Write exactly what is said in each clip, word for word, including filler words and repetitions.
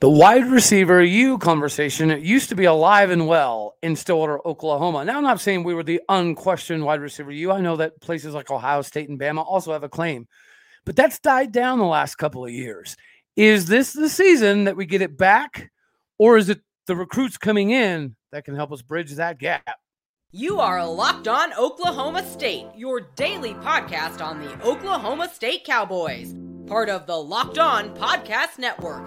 The wide receiver U conversation, it used to be alive and well in Stillwater, Oklahoma. Now, I'm not saying we were the unquestioned wide receiver U. I know that places like Ohio State and Bama also have a claim. But that's died down the last couple of years. Is this the season that we get it back, or is it the recruits coming in that can help us bridge that gap? You are Locked On Oklahoma State, your daily podcast on the Oklahoma State Cowboys, part of the Locked On Podcast Network,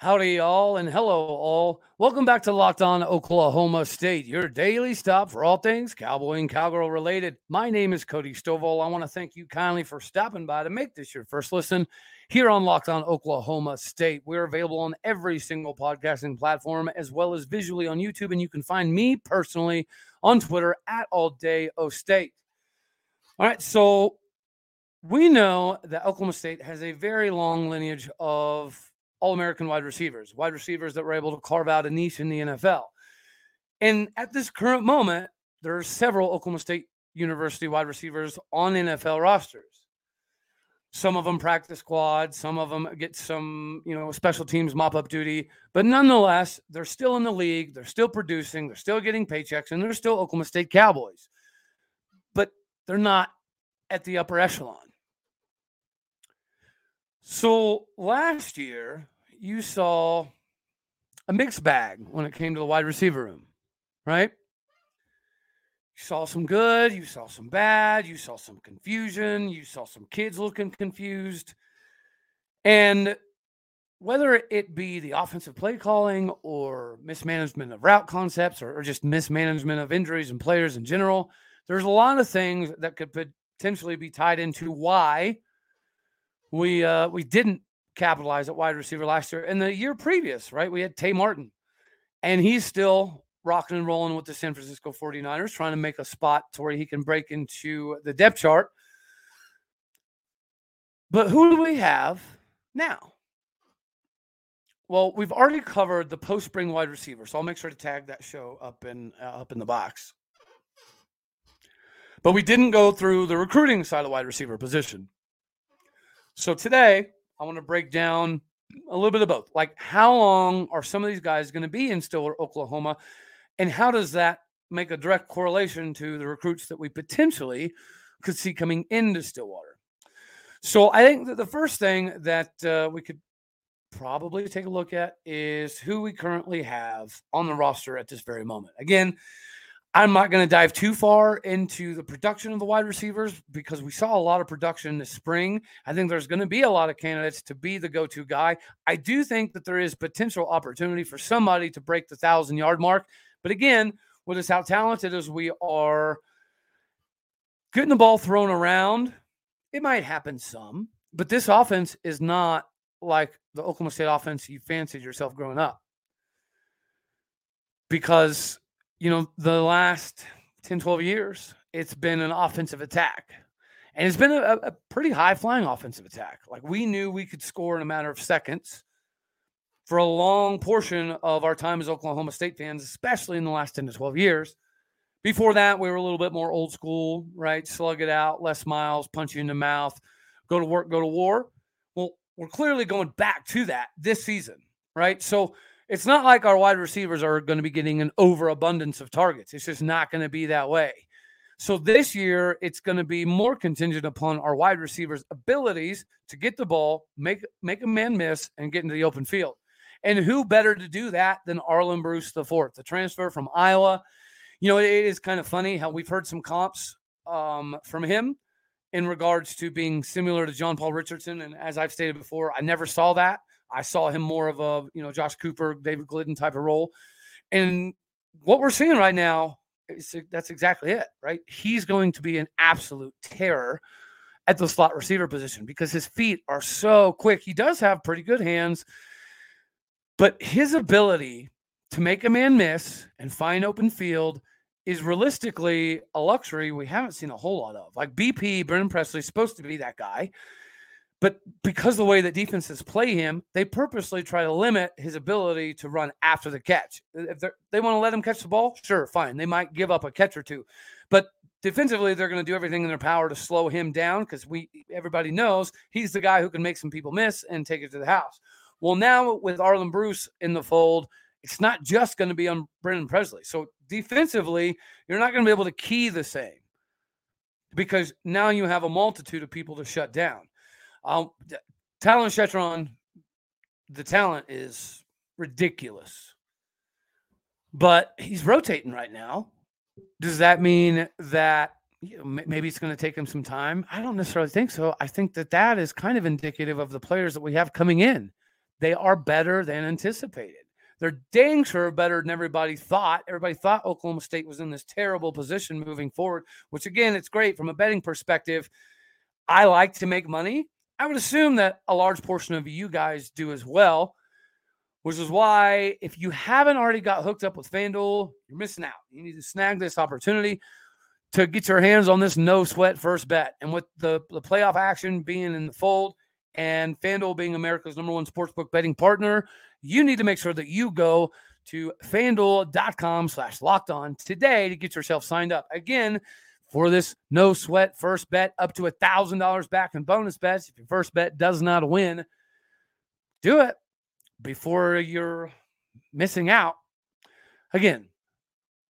Howdy, y'all, and hello, all. Welcome back to Locked On Oklahoma State, your daily stop for all things cowboy and cowgirl related. My name is Cody Stovall. I want to thank you kindly for stopping by to make this your first listen here on Locked On Oklahoma State. We're available on every single podcasting platform as well as visually on YouTube, and you can find me personally on Twitter at AllDayOState. All right, so we know that Oklahoma State has a very long lineage of All-American wide receivers, wide receivers that were able to carve out a niche in the N F L. And at this current moment, there are several Oklahoma State University wide receivers on N F L rosters. Some of them practice squad, some of them get some, you know, special teams mop-up duty. But nonetheless, they're still in the league, they're still producing, they're still getting paychecks, and they're still Oklahoma State Cowboys. But they're not at the upper echelon. So last year, you saw a mixed bag when it came to the wide receiver room, right? You saw some good, you saw some bad, you saw some confusion, you saw some kids looking confused. And whether it be the offensive play calling or mismanagement of route concepts or, or just mismanagement of injuries and players in general, there's a lot of things that could potentially be tied into why We uh, we didn't capitalize at wide receiver last year. And the year previous, right, we had Tay Martin. And he's still rocking and rolling with the San Francisco forty-niners, trying to make a spot to where he can break into the depth chart. But who do we have now? Well, we've already covered the post-spring wide receiver, so I'll make sure to tag that show up in uh, up in the box. But we didn't go through the recruiting side of the wide receiver position. So today, I want to break down a little bit of both. Like, how long are some of these guys going to be in Stillwater, Oklahoma? And how does that make a direct correlation to the recruits that we potentially could see coming into Stillwater? So I think that the first thing that uh, we could probably take a look at is who we currently have on the roster at this very moment. Again, I'm not going to dive too far into the production of the wide receivers because we saw a lot of production this spring. I think there's going to be a lot of candidates to be the go-to guy. I do think that there is potential opportunity for somebody to break the one thousand-yard mark. But again, with us how talented as we are, getting the ball thrown around, it might happen some. But this offense is not like the Oklahoma State offense you fancied yourself growing up because – you know, the last ten, twelve years, it's been an offensive attack. And it's been a, a pretty high-flying offensive attack. Like, we knew we could score in a matter of seconds for a long portion of our time as Oklahoma State fans, especially in the last ten to twelve years. Before that, we were a little bit more old school, right? Slug it out, less miles, punch you in the mouth, go to work, go to war. Well, we're clearly going back to that this season, right? So it's not like our wide receivers are going to be getting an overabundance of targets. It's just not going to be that way. So this year, it's going to be more contingent upon our wide receivers' abilities to get the ball, make make a man miss, and get into the open field. And who better to do that than Arland Bruce the fourth, the transfer from Iowa. You know, it is kind of funny how we've heard some comps um, from him in regards to being similar to John Paul Richardson. And as I've stated before, I never saw that. I saw him more of a, you know, Josh Cooper, David Glidden type of role. And what we're seeing right now, is that's exactly it, right? He's going to be an absolute terror at the slot receiver position because his feet are so quick. He does have pretty good hands, but his ability to make a man miss and find open field is realistically a luxury we haven't seen a whole lot of. Like B P, Brennan Presley, is supposed to be that guy. But because of the way that defenses play him, they purposely try to limit his ability to run after the catch. If they want to let him catch the ball, sure, fine. They might give up a catch or two. But defensively, they're going to do everything in their power to slow him down because we everybody knows he's the guy who can make some people miss and take it to the house. Well, now with Arland Bruce in the fold, it's not just going to be on Brennan Presley. So defensively, you're not going to be able to key the same because now you have a multitude of people to shut down. Um, Talyn Shettron, the talent is ridiculous, but he's rotating right now. Does that mean that you know, maybe it's going to take him some time? I don't necessarily think so. I think that that is kind of indicative of the players that we have coming in. They are better than anticipated. They're dang sure better than everybody thought. Everybody thought Oklahoma State was in this terrible position moving forward, which again, it's great from a betting perspective. I like to make money. I would assume that a large portion of you guys do as well, which is why if you haven't already got hooked up with FanDuel, you're missing out. You need to snag this opportunity to get your hands on this no-sweat first bet. And with the, the playoff action being in the fold and FanDuel being America's number one sportsbook betting partner, you need to make sure that you go to FanDuel.com slash locked on today to get yourself signed up. Again, for this no-sweat first bet, up to one thousand dollars back in bonus bets. If your first bet does not win, do it before you're missing out. Again,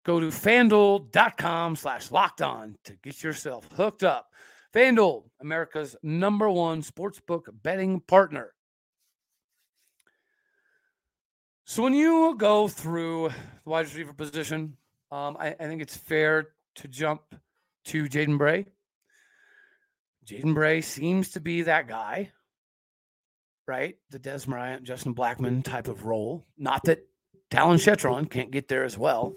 go to FanDuel.com slash locked on to get yourself hooked up. FanDuel, America's number one sportsbook betting partner. So when you go through the wide receiver position, um, I, I think it's fair to jump to Jaden Bray. Jaden Bray seems to be that guy, right? The Desmond Ryan, Justin Blackmon type of role. Not that Talyn Shettron can't get there as well,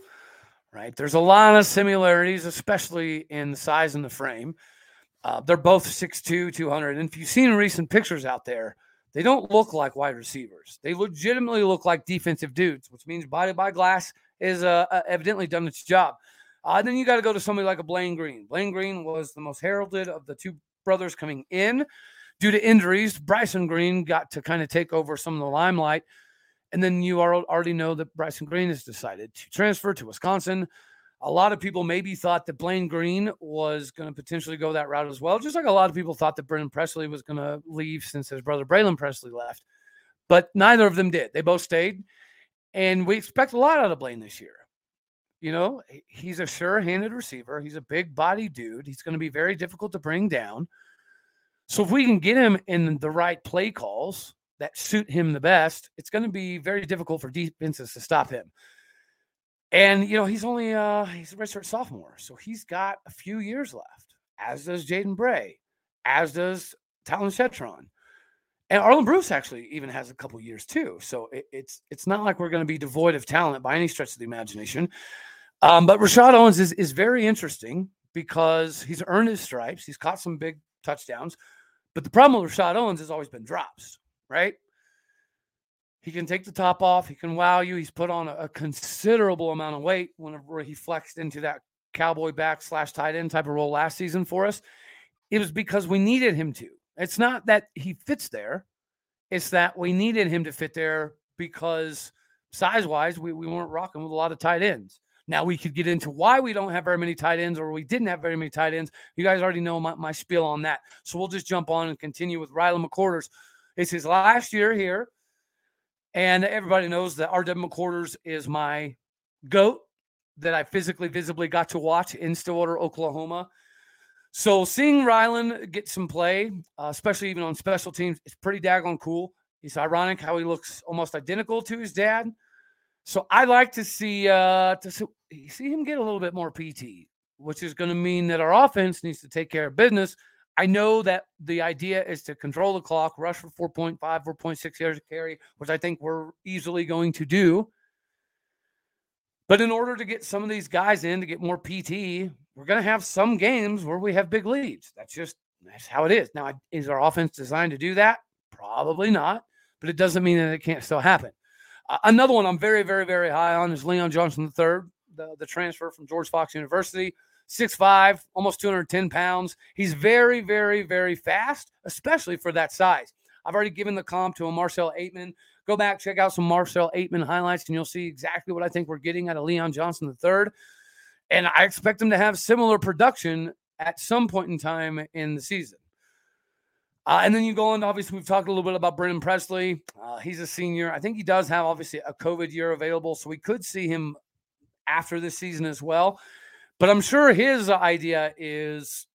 right? There's a lot of similarities, especially in the size and the frame. Uh, they're both six two, two hundred. And if you've seen recent pictures out there, they don't look like wide receivers. They legitimately look like defensive dudes, which means body by glass is uh, evidently done its job. Uh, then you got to go to somebody like a Blaine Green. Blaine Green was the most heralded of the two brothers coming in. Due to injuries, Bryson Green got to kind of take over some of the limelight. And then you are, already know that Bryson Green has decided to transfer to Wisconsin. A lot of people maybe thought that Blaine Green was going to potentially go that route as well, just like a lot of people thought that Brennan Presley was going to leave since his brother Braylon Presley left. But neither of them did. They both stayed. And we expect a lot out of Blaine this year. You know, he's a sure-handed receiver. He's a big-body dude. He's going to be very difficult to bring down. So if we can get him in the right play calls that suit him the best, it's going to be very difficult for defenses to stop him. And, you know, he's only uh, – he's a redshirt sophomore, so he's got a few years left, as does Jaden Bray, as does Talyn Shettron. And Arland Bruce actually even has a couple years too. So it, it's it's not like we're going to be devoid of talent by any stretch of the imagination. Um, but Rashad Owens is, is very interesting because he's earned his stripes. He's caught some big touchdowns. But the problem with Rashad Owens has always been drops, right? He can take the top off. He can wow you. He's put on a, a considerable amount of weight whenever he flexed into that cowboy back slash tight end type of role last season for us. It was because we needed him to. It's not that he fits there. It's that we needed him to fit there because size-wise, we, we weren't rocking with a lot of tight ends. Now, we could get into why we don't have very many tight ends or we didn't have very many tight ends. You guys already know my, my spiel on that. So we'll just jump on and continue with Ryland McQuorters. It's his last year here, and everybody knows that R W McQuorters is my GOAT that I physically, visibly got to watch in Stillwater, Oklahoma. So seeing Ryland get some play, uh, especially even on special teams, it's pretty daggone cool. It's ironic how he looks almost identical to his dad. So I like to see uh, to see, see him get a little bit more P T, which is going to mean that our offense needs to take care of business. I know that the idea is to control the clock, rush for four point five, four point six yards to carry, which I think we're easily going to do. But in order to get some of these guys in to get more P T, we're going to have some games where we have big leads. That's just that's how it is. Now, is our offense designed to do that? Probably not, but it doesn't mean that it can't still happen. Uh, another one I'm very, very, very high on is Leon Johnson the third, the, the transfer from George Fox University. six five, almost two hundred ten pounds. He's very, very, very fast, especially for that size. I've already given the comp to a Marcel Aitman. Go back, check out some Marcel Aitman highlights, and you'll see exactly what I think we're getting out of Leon Johnson the third. And I expect him to have similar production at some point in time in the season. Uh, and then you go on, obviously, we've talked a little bit about Brennan Presley. Uh, he's a senior. I think he does have, obviously, a COVID year available, so we could see him after this season as well. But I'm sure his idea is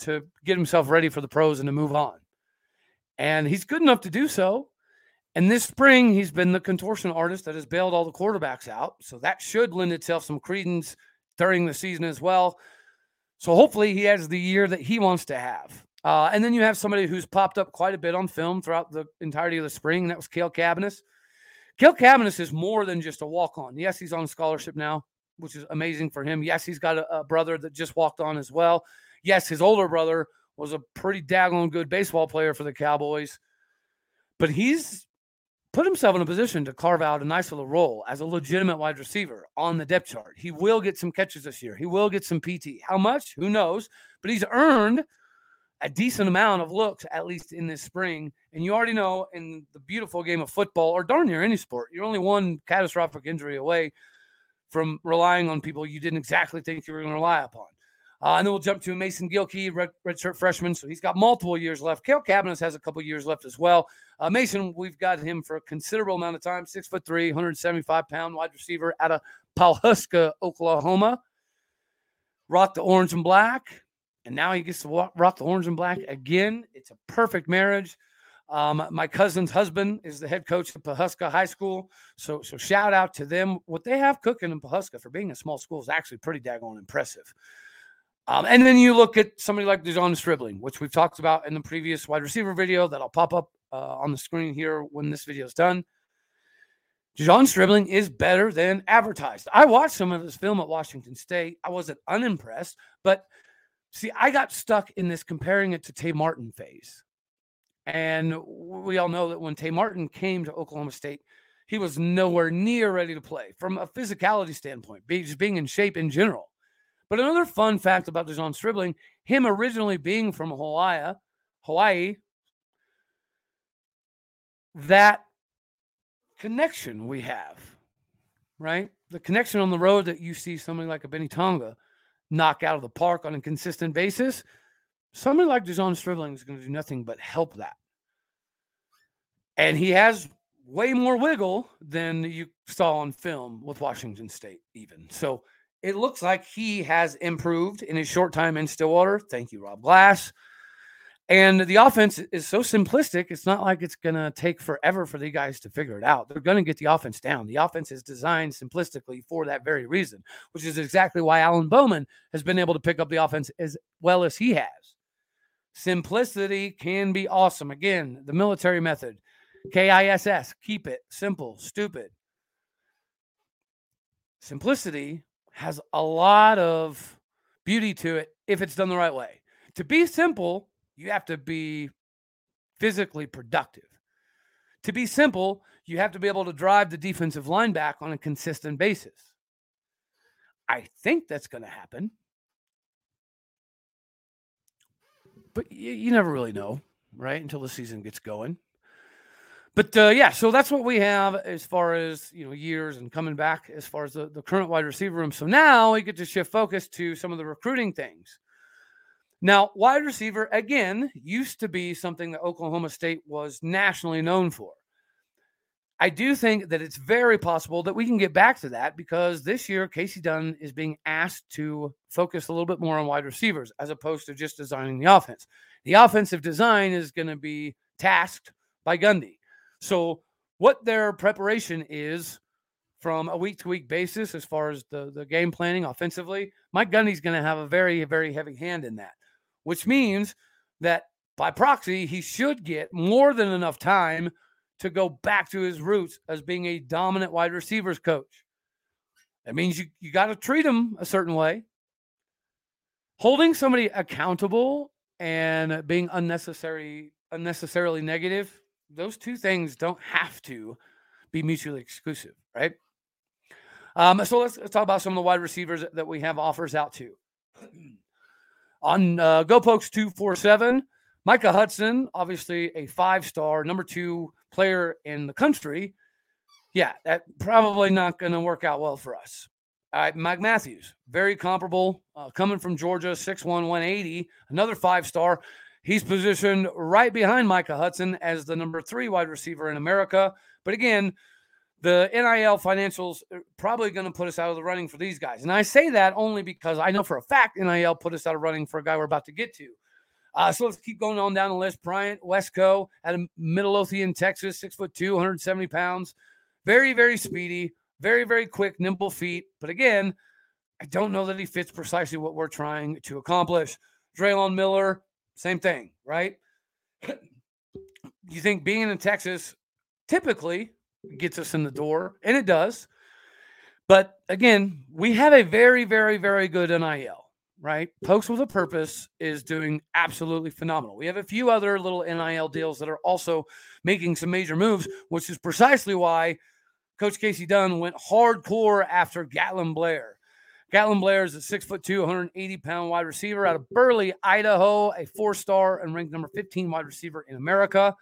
to get himself ready for the pros and to move on. And he's good enough to do so. And this spring, he's been the contortion artist that has bailed all the quarterbacks out. So that should lend itself some credence during the season as well. So hopefully he has the year that he wants to have. Uh, and then you have somebody who's popped up quite a bit on film throughout the entirety of the spring, and that was Cale Cabanis. Cale Cabanis is more than just a walk-on. Yes, he's on scholarship now, which is amazing for him. Yes, he's got a, a brother that just walked on as well. Yes, his older brother was a pretty daggone good baseball player for the Cowboys. But he's put himself in a position to carve out a nice little role as a legitimate wide receiver on the depth chart. He will get some catches this year. He will get some P T. How much? Who knows? But he's earned a decent amount of looks, at least in this spring. And you already know in the beautiful game of football, or darn near any sport, you're only one catastrophic injury away from relying on people you didn't exactly think you were going to rely upon. Uh, and then we'll jump to Mason Gilkey, red, redshirt freshman. So he's got multiple years left. Cale Cabanis has a couple years left as well. Uh, Mason, we've got him for a considerable amount of time. Six foot three, one hundred seventy-five pound wide receiver out of Pawhuska, Oklahoma. Rocked the orange and black. And now he gets to walk, rock the orange and black again. It's a perfect marriage. Um, my cousin's husband is the head coach at Pawhuska High School. So, so shout out to them. What they have cooking in Pawhuska for being a small school is actually pretty daggone impressive. Um, and then you look at somebody like DeZaun Stribling, which we've talked about in the previous wide receiver video that'll pop up uh, on the screen here when this video is done. DeZaun Stribling is better than advertised. I watched some of this film at Washington State. I wasn't unimpressed, but see, I got stuck in this comparing it to Tay Martin phase. And we all know that when Tay Martin came to Oklahoma State, he was nowhere near ready to play from a physicality standpoint, be, just being in shape in general. But another fun fact about DeZaun Stribling, him originally being from Hawaii, Hawaii, that connection we have, right? The connection on the road that you see somebody like a Benny Tonga knock out of the park on a consistent basis, somebody like DeZaun Stribling is going to do nothing but help that. And he has way more wiggle than you saw on film with Washington State even. So it looks like he has improved in his short time in Stillwater. Thank you, Rob Glass. And the offense is so simplistic, it's not like it's going to take forever for the guys to figure it out. They're going to get the offense down. The offense is designed simplistically for that very reason, which is exactly why Alan Bowman has been able to pick up the offense as well as he has. Simplicity can be awesome. Again, the military method, K I S S, keep it simple, stupid. Simplicity has a lot of beauty to it if it's done the right way. To be simple, you have to be physically productive. To be simple, you have to be able to drive the defensive line back on a consistent basis. I think that's going to happen. But you, you never really know, right, until the season gets going. But, uh, yeah, so that's what we have as far as, you know, years and coming back as far as the, the current wide receiver room. So now we get to shift focus to some of the recruiting things. Now, wide receiver, again, used to be something that Oklahoma State was nationally known for. I do think that it's very possible that we can get back to that because this year Casey Dunn is being asked to focus a little bit more on wide receivers as opposed to just designing the offense. The offensive design is going to be tasked by Gundy. So what their preparation is from a week-to-week basis as far as the, the game planning offensively, Mike Gundy's going to have a very, very heavy hand in that, which means that by proxy, he should get more than enough time to go back to his roots as being a dominant wide receivers coach. That means you, you got to treat him a certain way. Holding somebody accountable and being unnecessary, unnecessarily negative, those two things don't have to be mutually exclusive, right? Um, so let's, let's talk about some of the wide receivers that we have offers out to. On uh, GoPokes two forty-seven, Micah Hudson, obviously a five-star, number two player in the country. Yeah, that probably not going to work out well for us. All right, Mike Matthews, very comparable, uh, coming from Georgia, six one, one eighty, another five-star. He's positioned right behind Micah Hudson as the number three wide receiver in America. But again, the N I L financials are probably going to put us out of the running for these guys. And I say that only because I know for a fact N I L put us out of running for a guy we're about to get to. Uh, so let's keep going on down the list. Bryant Wesco out of Midlothian, Texas, six foot two, one hundred seventy pounds. Very, very speedy, very, very quick, nimble feet. But again, I don't know that he fits precisely what we're trying to accomplish. Draylon Miller, same thing, right? You think being in Texas typically gets us in the door, and it does. But again, we have a very, very, very good N I L, right? Pokes with a Purpose is doing absolutely phenomenal. We have a few other little N I L deals that are also making some major moves, which is precisely why Coach Casey Dunn went hardcore after Gatlin Blair. Gatlin Blair is a six foot two, one hundred eighty pound wide receiver out of Burley, Idaho, a four-star and ranked number fifteen wide receiver in America.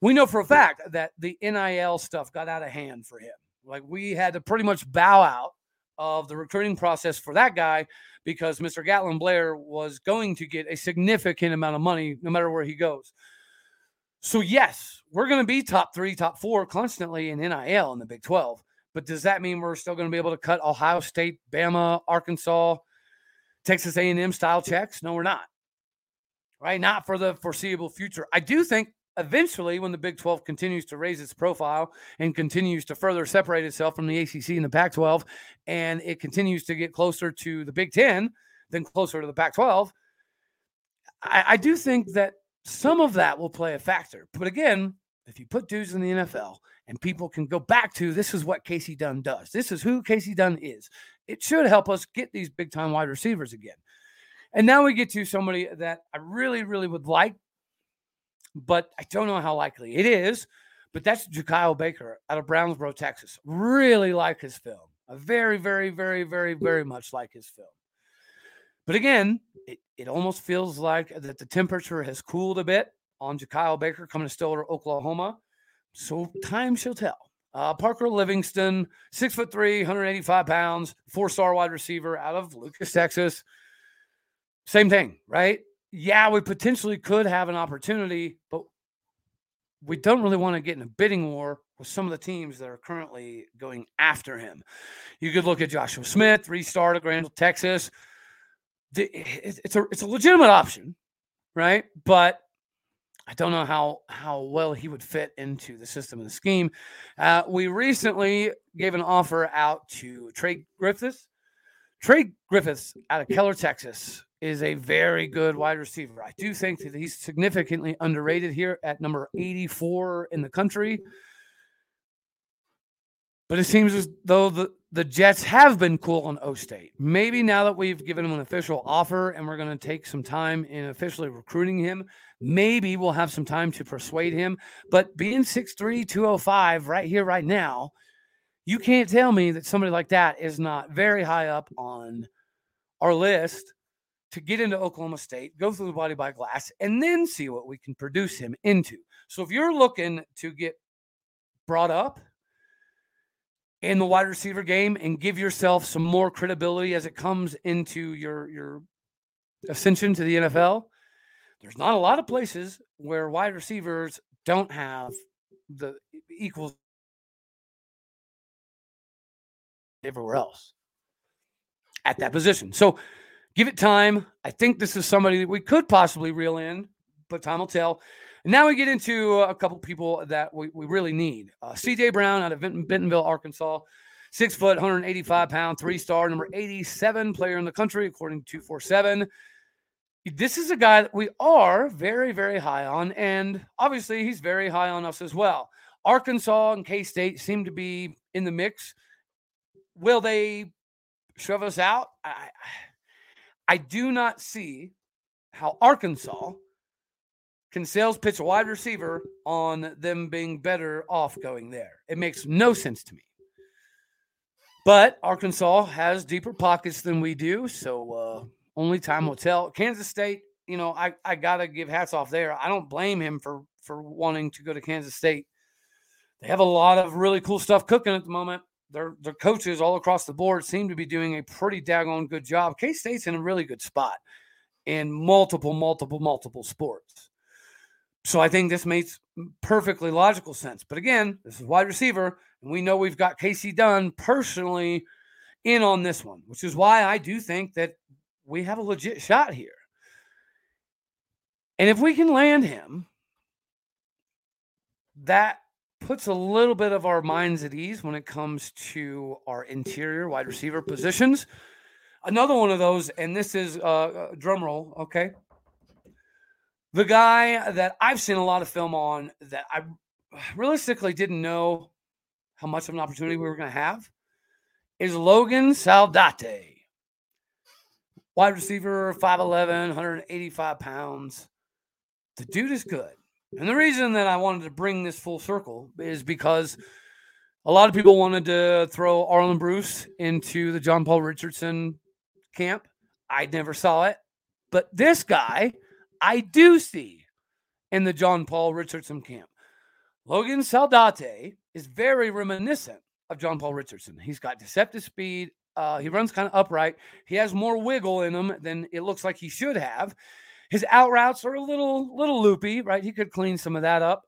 We know for a fact that the N I L stuff got out of hand for him. Like, we had to pretty much bow out of the recruiting process for that guy because Mister Gatlin Blair was going to get a significant amount of money no matter where he goes. So, yes, we're going to be top three, top four constantly in N I L in the Big twelve. But does that mean we're still going to be able to cut Ohio State, Bama, Arkansas, Texas A and M style checks? No, we're not. Right? Not for the foreseeable future. I do think eventually, when the Big twelve continues to raise its profile and continues to further separate itself from the A C C and the Pac twelve, and it continues to get closer to the Big ten than closer to the Pac twelve, I, I do think that some of that will play a factor. But again, if you put dudes in the N F L and people can go back to, this is what Casey Dunn does, this is who Casey Dunn is, it should help us get these big-time wide receivers again. And now we get to somebody that I really, really would like, but I don't know how likely it is, but that's Jakyle Baker out of Brownsboro, Texas. Really like his film. I very, very, very, very, very much like his film. But again, it, it almost feels like that the temperature has cooled a bit on Jakyle Baker coming to Stillwater, Oklahoma. So time shall tell. Uh, Parker Livingston, six foot three, one hundred eighty-five pounds, four-star wide receiver out of Lucas, Texas. Same thing, right? Yeah, we potentially could have an opportunity, but we don't really want to get in a bidding war with some of the teams that are currently going after him. You could look at Joshua Smith, three-star to Grandel, Texas. It's a it's a legitimate option, right? But I don't know how, how well he would fit into the system and the scheme. Uh, we recently gave an offer out to Trey Griffiths. Trey Griffiths out of Keller, Texas, is a very good wide receiver. I do think that he's significantly underrated here at number eighty-four in the country. But it seems as though the, the Jets have been cool on O-State. Maybe now that we've given him an official offer and we're going to take some time in officially recruiting him, maybe we'll have some time to persuade him. But being six three, two oh five right here, right now, you can't tell me that somebody like that is not very high up on our list to get into Oklahoma State, go through the body by glass, and then see what we can produce him into. So if you're looking to get brought up in the wide receiver game and give yourself some more credibility as it comes into your, your ascension to the N F L, there's not a lot of places where wide receivers don't have the equals everywhere else at that position. So give it time. I think this is somebody that we could possibly reel in, but time will tell. And now we get into a couple people that we, we really need. Uh, C J Brown out of Benton, Bentonville, Arkansas, six foot, one hundred eighty-five pound, three-star, number eighty-seven player in the country, according to two forty-seven. This is a guy that we are very, very high on, and obviously he's very high on us as well. Arkansas and K-State seem to be in the mix. Will they shove us out? I, I I do not see how Arkansas can sales pitch a wide receiver on them being better off going there. It makes no sense to me. But Arkansas has deeper pockets than we do, so uh, only time will tell. Kansas State, you know, I, I got to give hats off there. I don't blame him for, for wanting to go to Kansas State. They have a lot of really cool stuff cooking at the moment. Their their coaches all across the board seem to be doing a pretty daggone good job. K-State's in a really good spot in multiple, multiple, multiple sports. So I think this makes perfectly logical sense. But again, this is wide receiver, and we know we've got Casey Dunn personally in on this one, which is why I do think that we have a legit shot here. And if we can land him, that puts a little bit of our minds at ease when it comes to our interior wide receiver positions. Another one of those, and this is uh, drum roll, okay. The guy that I've seen a lot of film on that I realistically didn't know how much of an opportunity we were going to have is Logan Saldate. Wide receiver, five eleven, one eighty-five pounds. The dude is good. And the reason that I wanted to bring this full circle is because a lot of people wanted to throw Arland Bruce into the John Paul Richardson camp. I never saw it. But this guy I do see in the John Paul Richardson camp. Logan Saldate is very reminiscent of John Paul Richardson. He's got deceptive speed. Uh, he runs kind of upright. He has more wiggle in him than it looks like he should have. His out routes are a little, little loopy, right? He could clean some of that up,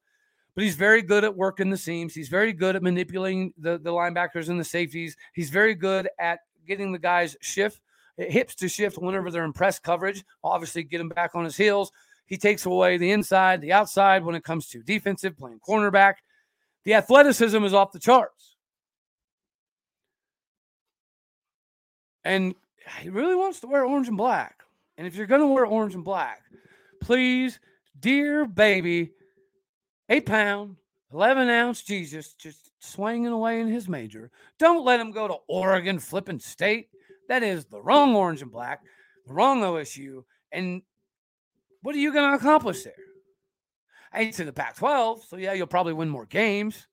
but he's very good at working the seams. He's very good at manipulating the, the linebackers and the safeties. He's very good at getting the guys shift, hips to shift whenever they're in press coverage. Obviously, get him back on his heels. He takes away the inside, the outside when it comes to defensive, playing cornerback. The athleticism is off the charts. And he really wants to wear orange and black. And if you're going to wear orange and black, please, dear baby, eight-pound, eleven-ounce Jesus just swinging away in his major. Don't let him go to Oregon flipping state. That is the wrong orange and black, the wrong O S U. And what are you going to accomplish there? I ain't to the Pac twelve, so yeah, you'll probably win more games.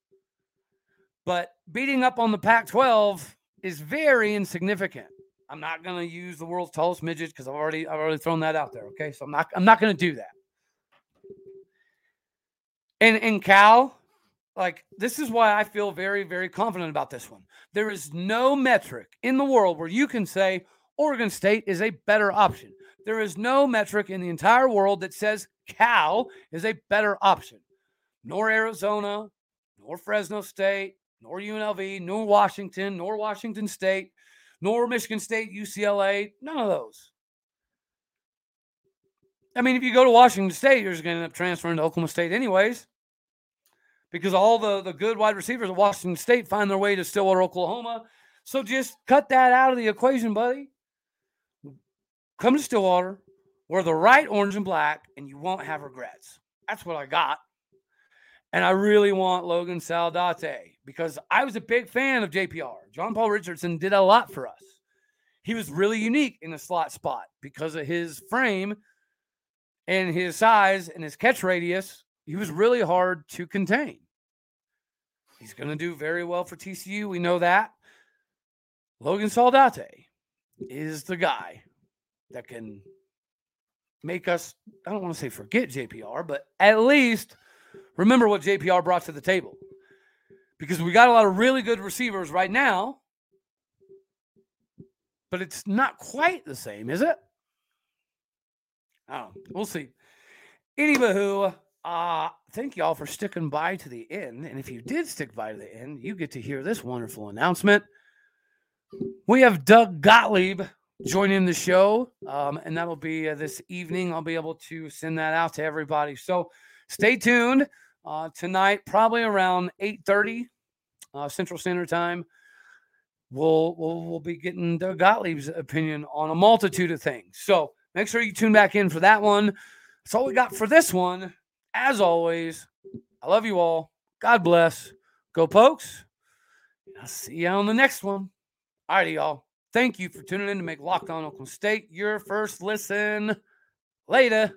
But beating up on the Pac twelve is very insignificant. I'm not going to use the world's tallest midget because I've already I've already thrown that out there. Okay, so I'm not I'm not going to do that. And and Cal, like this is why I feel very very confident about this one. There is no metric in the world where you can say Oregon State is a better option. There is no metric in the entire world that says Cal is a better option. Nor Arizona, nor Fresno State, nor U N L V, nor Washington, nor Washington State. Nor Michigan State, U C L A, none of those. I mean, if you go to Washington State, you're just going to end up transferring to Oklahoma State anyways because all the, the good wide receivers at Washington State find their way to Stillwater, Oklahoma. So just cut that out of the equation, buddy. Come to Stillwater, wear the right orange and black, and you won't have regrets. That's what I got. And I really want Logan Saldate because I was a big fan of J P R. John Paul Richardson did a lot for us. He was really unique in the slot spot because of his frame and his size and his catch radius. He was really hard to contain. He's going to do very well for T C U. We know that. Logan Saldate is the guy that can make us, I don't want to say forget J P R, but at least remember what J P R brought to the table because we got a lot of really good receivers right now, but it's not quite the same, is it? I don't know. We'll see. Anywho, uh, thank y'all for sticking by to the end. And if you did stick by to the end, you get to hear this wonderful announcement. We have Doug Gottlieb joining the show, um, and that'll be uh, this evening. I'll be able to send that out to everybody. So, stay tuned uh, tonight, probably around eight thirty uh, Central Standard Time. We'll, we'll we'll be getting Doug Gottlieb's opinion on a multitude of things. So make sure you tune back in for that one. That's all we got for this one. As always, I love you all. God bless. Go Pokes. I'll see you on the next one. All righty, y'all. Thank you for tuning in to make Locked On Oklahoma State your first listen. Later.